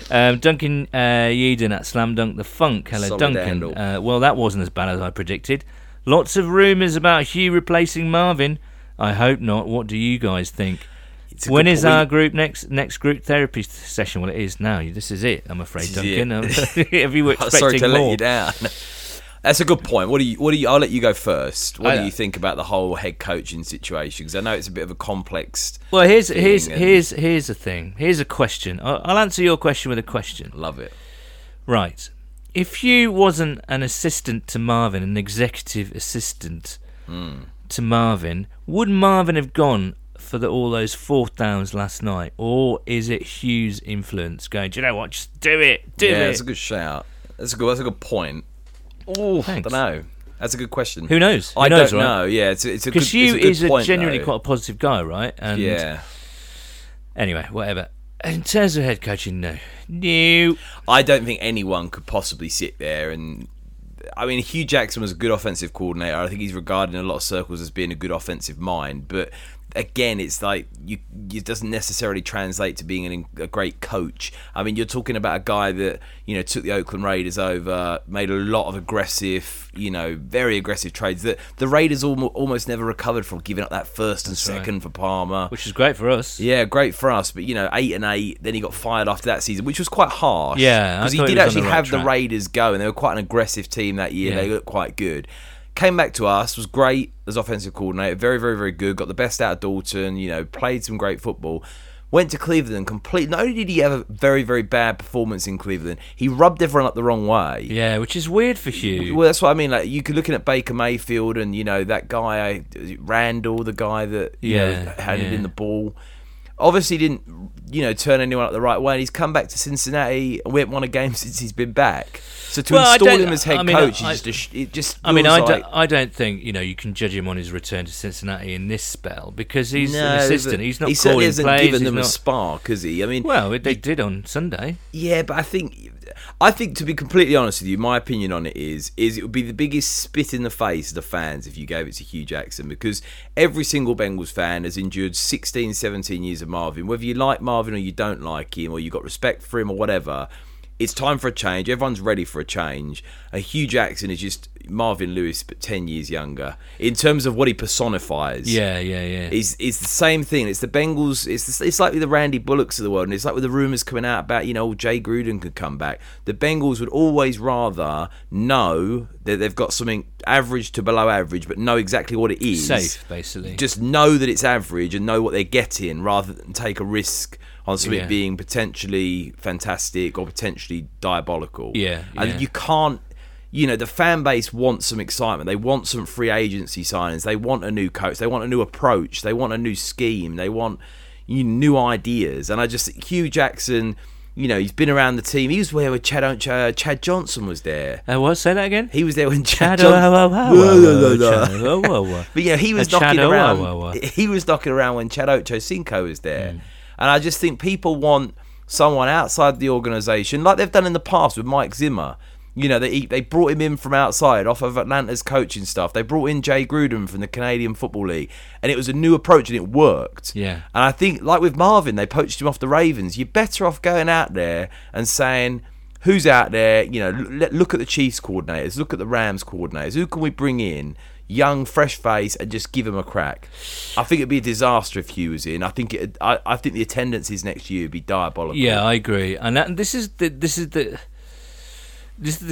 Duncan Yeadon at Slam Dunk the Funk. Hello, solid Duncan. Well, that wasn't as bad as I predicted. Lots of rumours about Hue replacing Marvin. I hope not. What do you guys think? When is our group next group therapy session? Well, it is now. This is it, I'm afraid, Duncan. If you were expecting sorry to let you down. That's a good point. What do you? I'll let you go first. What do you think about the whole head coaching situation? Because I know it's a bit of a complex. Well, here's the thing. Here's a question. I'll answer your question with a question. Love it. Right. If you wasn't an assistant to Marvin, an executive assistant to Marvin, would Marvin have gone for all those fourth downs last night, or is it Hugh's influence going? Do you know what? Just do it. Do it. Yeah, that's a good shout. That's a good point. Oh, I don't know. That's a good question. Who knows? I don't know. Yeah, it's a good point. Because Hue is genuinely quite a positive guy, right? And anyway, whatever. In terms of head coaching, no. I don't think anyone could possibly sit there and. I mean, Hue Jackson was a good offensive coordinator. I think he's regarded in a lot of circles as being a good offensive mind, but again, it's like it doesn't necessarily translate to being a great coach. I mean, you're talking about a guy that, you know, took the Oakland Raiders over, made a lot of aggressive, you know, very aggressive trades that the Raiders almost never recovered from, giving up that first and second for Palmer. Which is great for us. Yeah, great for us. But, you know, 8-8, then he got fired after that season, which was quite harsh. Yeah. Because he did actually have the Raiders go, and they were quite an aggressive team that year. Yeah. They looked quite good. Came back to us, was great as offensive coordinator, very, very, very good, got the best out of Dalton, you know, played some great football. Went to Cleveland, not only did he have a very, very bad performance in Cleveland, he rubbed everyone up the wrong way. Yeah, which is weird for Hue. Well, that's what I mean. Like, you could looking at Baker Mayfield and, you know, that guy, Randall, the guy that, you know, handed in the ball. Obviously didn't, you know, turn anyone up the right way. And he's come back to Cincinnati and we haven't won a game since he's been back. So to install him as head coach, I don't think, you know, you can judge him on his return to Cincinnati in this spell, because he's an assistant. He's not calling plays. He certainly hasn't given them a spark, has he? I mean, well, they did on Sunday. Yeah, but I think, to be completely honest with you, my opinion on it is it would be the biggest spit in the face of the fans if you gave it to Hue Jackson, because every single Bengals fan has endured 16, 17 years of Marvin. Whether you like Marvin or you don't like him, or you got respect for him or whatever, it's time for a change. Everyone's ready for a change. Hue Jackson is just Marvin Lewis, but 10 years younger in terms of what he personifies. Yeah. It's the same thing. It's the Bengals. It's like with the Randy Bullocks of the world, and it's like with the rumours coming out about, you know, Jay Gruden could come back. The Bengals would always rather know that they've got something average to below average, but know exactly what it is. Safe, basically. Just know that it's average and know what they're getting, rather than take a risk on something being potentially fantastic or potentially diabolical. Yeah. And you can't, you know, the fan base wants some excitement. They want some free agency signings. They want a new coach. They want a new approach. They want a new scheme. They want new ideas. And Hue Jackson, you know, he's been around the team. He was there when Chad Johnson was there. Say that again? He was there when Chad Johnson. But yeah, he was knocking around. He was knocking around when Chad Ochocinco was there. And I just think people want someone outside the organisation, like they've done in the past with Mike Zimmer. You know, they brought him in from outside, off of Atlanta's coaching staff. They brought in Jay Gruden from the Canadian Football League, and it was a new approach, and it worked. Yeah. And I think, like with Marvin, they poached him off the Ravens. You're better off going out there and saying, who's out there? You know, look at the Chiefs coordinators, look at the Rams coordinators. Who can we bring in? Young, fresh face, and just give him a crack. I think it'd be a disaster if Hue was in. I think the attendances next year would be diabolical. Yeah, I agree. And this is the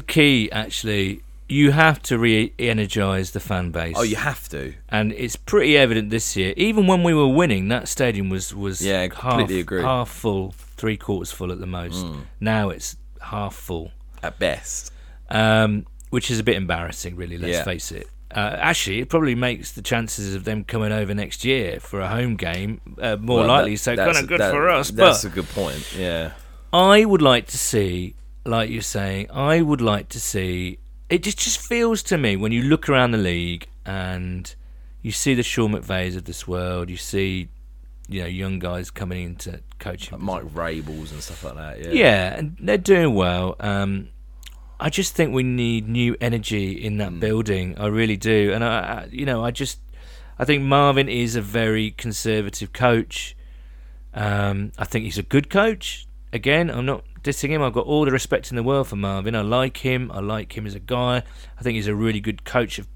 key. Actually, you have to re-energise the fan base. Oh, you have to. And it's pretty evident this year. Even when we were winning, that stadium was half full, three quarters full at the most. Now it's half full at best, which is a bit embarrassing, really. Let's face it. Actually, it probably makes the chances of them coming over next year for a home game more likely. So kind of good for us. That's a good point. Yeah, I would like to see, like you're saying, It just feels to me, when you look around the league and you see the Sean McVays of this world, you see, you know, young guys coming into coaching, like Mike Rabels and stuff like that. Yeah, and they're doing well. I just think we need new energy in that building. I really do. And I think Marvin is a very conservative coach. I think he's a good coach. Again, I'm not dissing him. I've got all the respect in the world for Marvin. I like him. I like him as a guy. I think he's a really good coach of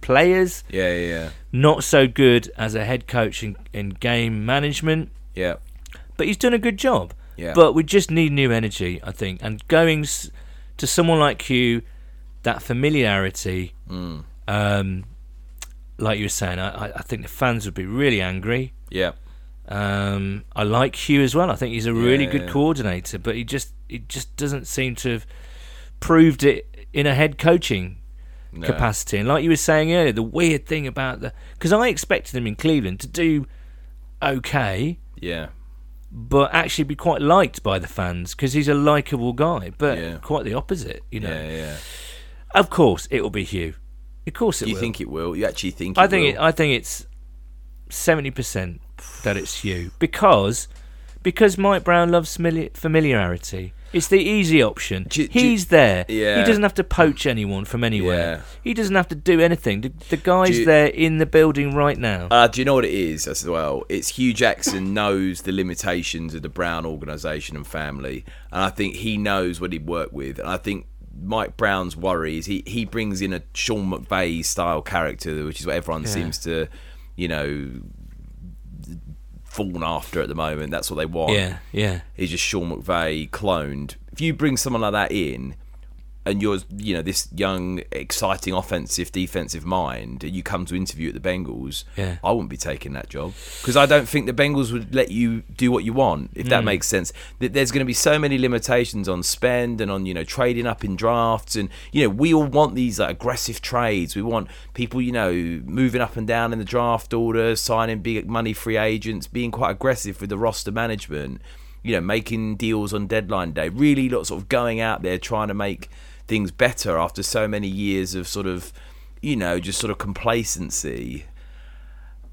players. Yeah. Not so good as a head coach in game management. Yeah. But he's done a good job. Yeah. But we just need new energy, I think. And going to someone like Hue, that familiarity, like you were saying, I think the fans would be really angry. Yeah. I like Hue as well. I think he's a really good coordinator, but he just doesn't seem to have proved it in a head coaching capacity. And like you were saying earlier, the weird thing about because I expected him in Cleveland to do okay. Yeah. But actually be quite liked by the fans, because he's a likeable guy, but quite the opposite, you know. Yeah. Of course, it will be Hue. Of course, it will. You think it will? You actually think? I think it's 70% that it's Hue, because Mike Brown loves familiarity. It's the easy option. He's there. Yeah. He doesn't have to poach anyone from anywhere. Yeah. He doesn't have to do anything. The guy's there in the building right now. Do you know what it is as well? It's Hue Jackson knows the limitations of the Brown organisation and family, and I think he knows what he'd work with. And I think Mike Brown's worry is he brings in a Sean McVay style character, which is what everyone seems to, you know, fallen after at the moment. That's what they want. Yeah. He's just Sean McVay cloned. If you bring someone like that in, and you're, you know, this young, exciting offensive, defensive mind, and you come to interview at the Bengals, I wouldn't be taking that job, because I don't think the Bengals would let you do what you want, if that makes sense. There's going to be so many limitations on spend and on, you know, trading up in drafts, and, you know, we all want these like aggressive trades. We want people, you know, moving up and down in the draft order, signing big money free agents, being quite aggressive with the roster management, you know, making deals on deadline day, really sort of going out there trying to make things better after so many years of sort of, you know, just sort of complacency.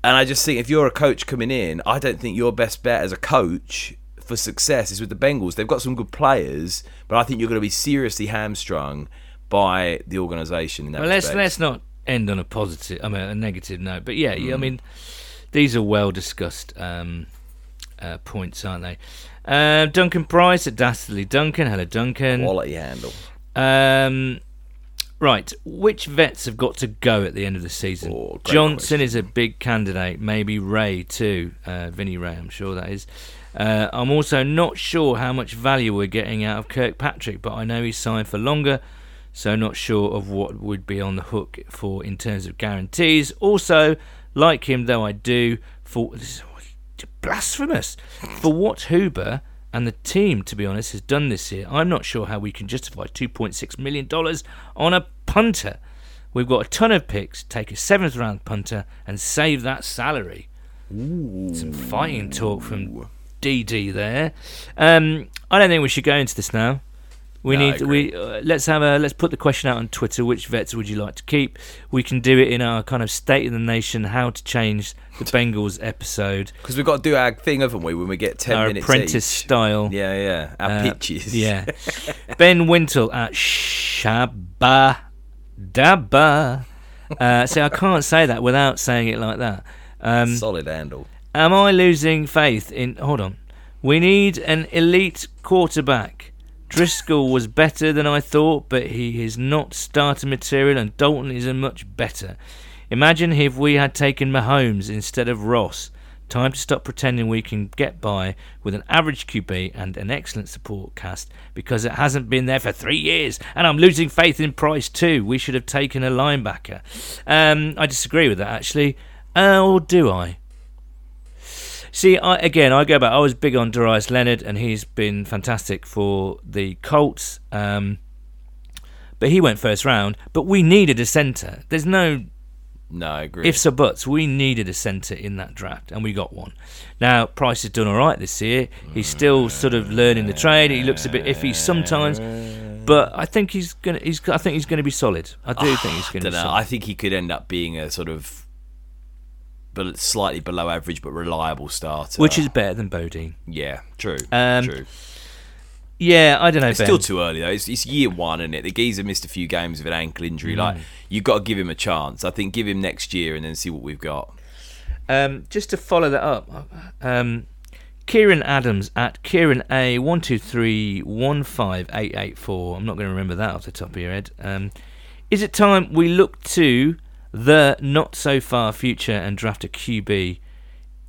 And I just think if you're a coach coming in, I don't think your best bet as a coach for success is with the Bengals. They've got some good players, but I think you're going to be seriously hamstrung by the organisation in that respect. Let's not end on a negative note. But I mean, these are well discussed points, aren't they? Duncan Price at Dastardly Duncan. Hello, Duncan. Quality handle. Right, which vets have got to go at the end of the season? Johnson is a big candidate. Maybe Ray too. Vinny Ray, I'm sure that is. I'm also not sure how much value we're getting out of Kirkpatrick, but I know he's signed for longer, so not sure of what would be on the hook for in terms of guarantees. Also, like him though, I do for this is blasphemous for what Huber and the team, to be honest, has done this year. I'm not sure how we can justify $2.6 million on a punter. We've got a ton of picks. Take a 7th-round punter and save that salary. Ooh. Some fighting talk from DD there. I don't think we should go into this now. Let's put the question out on Twitter. Which vets would you like to keep? We can do it in our kind of State of the Nation, how to change the Bengals episode, because we've got to do our thing, haven't we? When we get 10 our minutes apprentice each. Style. Yeah. Our pitches. Yeah. Ben Wintle at Shabba Dabba. See, I can't say that without saying it like that. Solid handle. Am I losing faith in? Hold on. We need an elite quarterback. Driskel was better than I thought, but he is not starter material, and Dalton isn't much better. Imagine if we had taken Mahomes instead of Ross. Time to stop pretending we can get by with an average QB and an excellent support cast, because it hasn't been there for 3 years, and I'm losing faith in Price too. We should have taken a linebacker. I disagree with that, actually. Or do I? See, I go back. I was big on Darius Leonard, and he's been fantastic for the Colts. But he went first round. But we needed a centre. There's no I agree. Ifs or buts. We needed a centre in that draft, and we got one. Now, Price has done all right this year. He's still sort of learning the trade. He looks a bit iffy sometimes, but I think he's going to be solid. I do think he's going to be solid. I think he could end up being a sort of slightly below average but reliable starter, which is better than Bodine. Yeah, true. True. Yeah, I don't know. It's still too early though. It's year one, isn't it? The geezer missed a few games with an ankle injury. Like, you've got to give him a chance. I think give him next year and then see what we've got. Just to follow that up, Kieran Adams at Kieran A 123158884. I'm not going to remember that off the top of your head. Is it time we look to the not-so-far future and draft a QB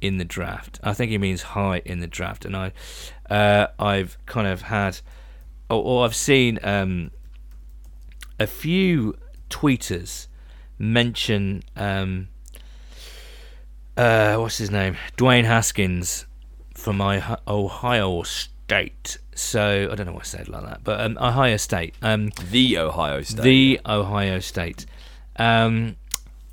in the draft? I think he means high in the draft. And I've kind of had... Or I've seen a few tweeters mention... what's his name? Dwayne Haskins from Ohio State. So, I don't know why I said it like that. But Ohio State. The Ohio State. The Ohio State.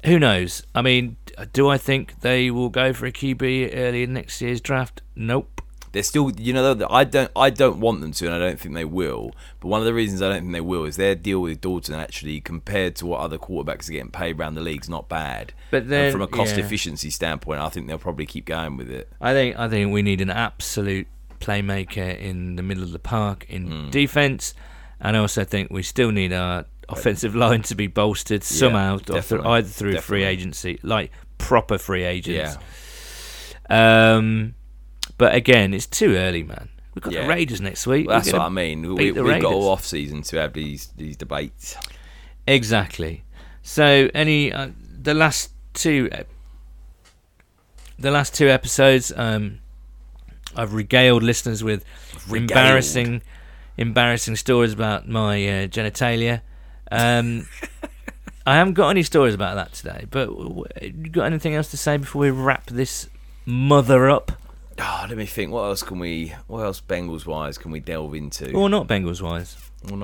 Who knows? I mean, do I think they will go for a QB early in next year's draft? Nope. They're still, you know, I don't want them to, and I don't think they will. But one of the reasons I don't think they will is their deal with Dalton actually, compared to what other quarterbacks are getting paid around the league, is not bad. But then, and from a cost efficiency standpoint, I think they'll probably keep going with it. I think we need an absolute playmaker in the middle of the park in defence. And I also think we still need our offensive line to be bolstered somehow, either through free agency, like proper free agents. Yeah. But again, it's too early, man. We've got the Raiders next week. Well, that's what I mean. We've got all off-season to have these debates. Exactly. So the last two episodes, I've regaled listeners with embarrassing stories about my genitalia. I haven't got any stories about that today. But you got anything else to say before we wrap this mother up? Oh, let me think. What else Bengals wise can we delve into? Or not Bengals wise. All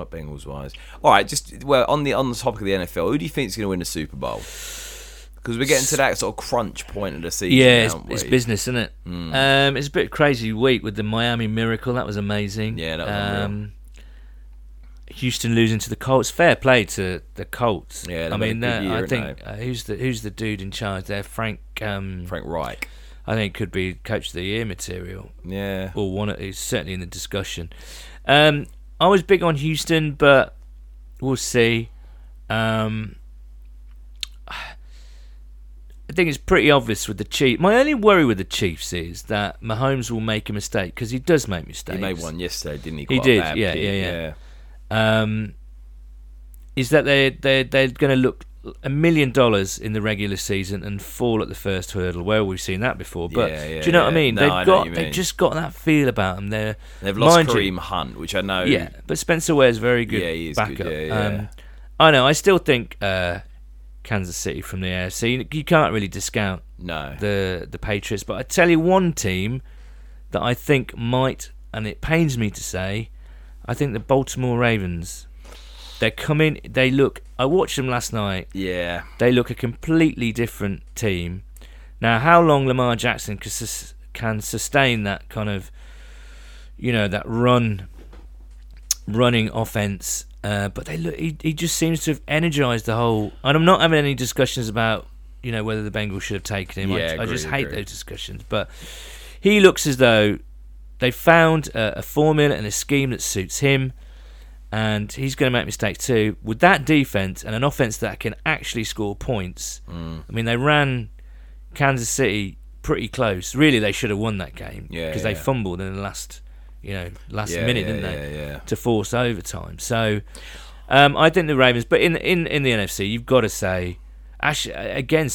right, on the topic of the NFL, who do you think is going to win the Super Bowl? Because we're getting to that sort of crunch point of the season. Yeah, it's business, isn't it? Mm. It's a bit crazy week with the Miami Miracle. That was amazing. Yeah, that was unreal. Houston losing to the Colts. Fair play to the Colts. Yeah, I mean, I think who's the dude in charge there? Frank Reich. I think could be Coach of the Year material. Yeah. Or one is certainly in the discussion. I was big on Houston, but we'll see. I think it's pretty obvious with the Chiefs. My only worry with the Chiefs is that Mahomes will make a mistake, because he does make mistakes. He made one yesterday, didn't he? He did. Is that they're going to look $1 million in the regular season and fall at the first hurdle. Well, we've seen that before. But do you know what I mean? No, they've just got that feel about them. They've lost Kareem Hunt, which I know. Yeah, but Spencer Ware's very good backup. Good, I know. I still think Kansas City from the AFC. You can't really discount the Patriots. But I tell you one team that I think might, and it pains me to say, I think the Baltimore Ravens. They're coming. They look. I watched them last night. Yeah. They look a completely different team. Now, how long Lamar Jackson can sustain that kind of, that running offense? But they look. He just seems to have energized the whole. And I'm not having any discussions about whether the Bengals should have taken him. Yeah, I just hate those discussions. But he looks as though they found a formula and a scheme that suits him. And he's going to make mistakes too. With that defense and an offense that can actually score points, I mean, they ran Kansas City pretty close. Really, they should have won that game because they fumbled in the last minute, didn't they? Yeah. To force overtime. So, I think the Ravens. But in the NFC, you've got to say, actually, again,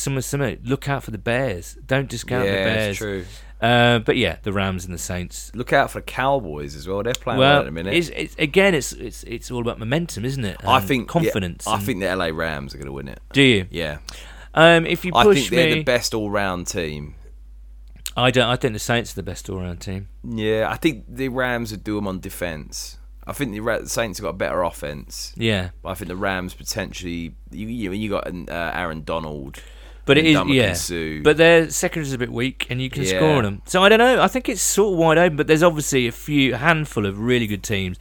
look out for the Bears. Don't discount the Bears. That's true. But the Rams and the Saints. Look out for the Cowboys as well. They're playing well at a minute. It's all about momentum, isn't it? And I think confidence. Yeah, I think the LA Rams are going to win it. Do you? Yeah. I think they're the best all-round team. I think the Saints are the best all-round team. Yeah, I think the Rams would do them on defense. I think the Saints have got a better offense. Yeah. But I think the Rams potentially. You got Aaron Donald. But but their secondary is a bit weak, and you can score on them. So I don't know. I think it's sort of wide open, but there's obviously a handful of really good teams,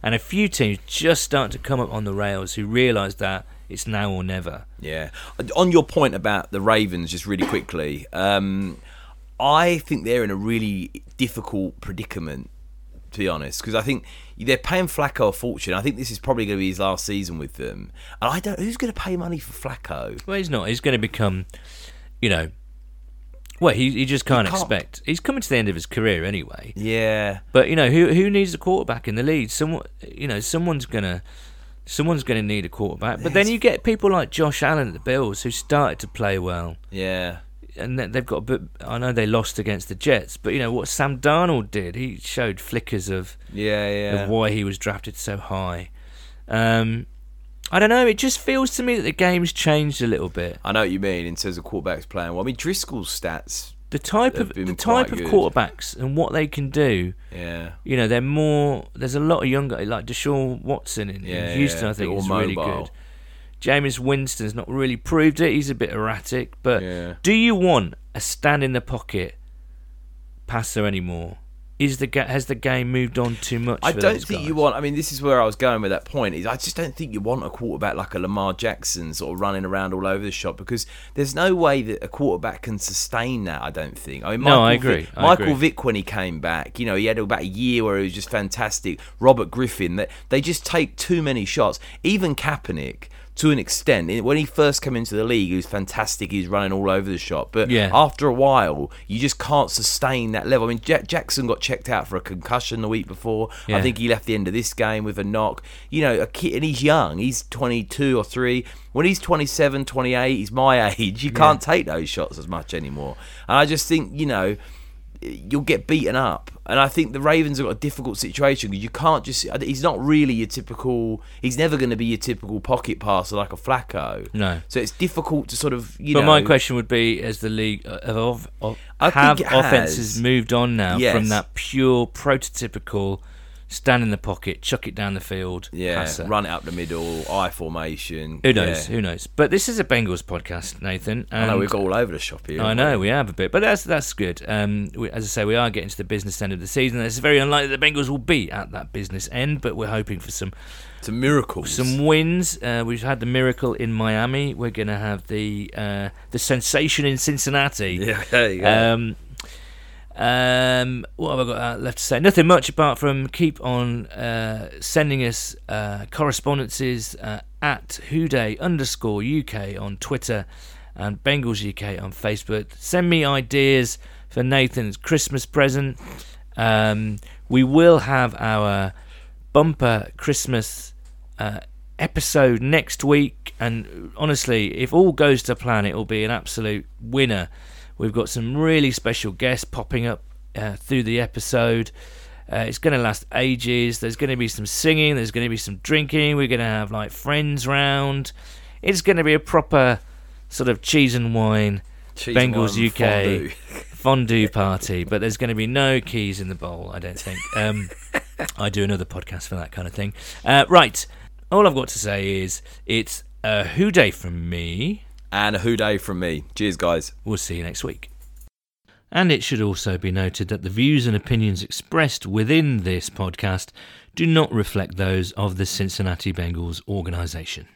and a few teams just starting to come up on the rails who realise that it's now or never. Yeah. On your point about the Ravens, just really quickly, I think they're in a really difficult predicament, to be honest, because I think they're paying Flacco a fortune. I think this is probably going to be his last season with them. And I don't. Who's going to pay money for Flacco? Well, he's not. He's going to become, Well, he just can't expect. He's coming to the end of his career anyway. Yeah. But who needs a quarterback in the league? Someone's going to need a quarterback. But then you get people like Josh Allen at the Bills who started to play well. Yeah. And they've got a bit. I know they lost against the Jets, but what Sam Darnold did, he showed flickers of why he was drafted so high. I don't know. It just feels to me that the game's changed a little bit. I know what you mean in terms of quarterbacks playing well. I mean, Driskel's stats, the type of quarterbacks and what they can do. Yeah, they're more. There's a lot of younger, like Deshaun Watson in Houston. I think is really good. Jameis Winston's not really proved it. He's a bit erratic. But do you want a stand-in-the-pocket passer anymore? Has the game moved on too much? I don't think you want. I mean, this is where I was going with that point. Is I just don't think you want a quarterback like a Lamar Jackson sort of running around all over the shop, because there's no way that a quarterback can sustain that. I don't think. I mean, no, I agree. Michael Vick, when he came back, you know, he had about a year where he was just fantastic. Robert Griffin, that they just take too many shots. Even Kaepernick. To an extent, when he first came into the league, he was fantastic. He was running all over the shop. But after a while, you just can't sustain that level. I mean, Jackson got checked out for a concussion the week before. Yeah. I think he left the end of this game with a knock. You know, a kid, and he's young. He's 22 or 3. When he's 27, 28, he's my age. You can't take those shots as much anymore. And I just think, you know, you'll get beaten up. And I think the Ravens have got a difficult situation because you can't just... He's not really your typical... He's never going to be your typical pocket passer like a Flacco. No. So it's difficult to sort of, you know... But my question would be, as the league... have offences moved on now from that pure prototypical... Stand in the pocket, chuck it down the field, passer. Run it up the middle, eye formation. Who knows? Who knows? But this is a Bengals podcast, Nathan. I know we've got all over the shop here. I know we have a bit, but that's good. As I say, we are getting to the business end of the season. It's very unlikely the Bengals will be at that business end, but we're hoping for some miracles, some wins. We've had the miracle in Miami. We're going to have the sensation in Cincinnati. Yeah, there you go. What have I got left to say? Nothing much apart from keep on sending us correspondences at @Houday_UK on Twitter and Bengals UK on Facebook. Send me ideas for Nathan's Christmas present. We will have our bumper Christmas episode next week, and honestly, if all goes to plan, it will be an absolute winner. We've got some really special guests popping up through the episode. It's going to last ages. There's going to be some singing. There's going to be some drinking. We're going to have like friends round. It's going to be a proper sort of cheese and wine, Bengals UK fondue party. But there's going to be no keys in the bowl, I don't think. I do another podcast for that kind of thing. Right. All I've got to say is it's a Hue Day from me. And a Hue Day from me. Cheers, guys. We'll see you next week. And it should also be noted that the views and opinions expressed within this podcast do not reflect those of the Cincinnati Bengals organization.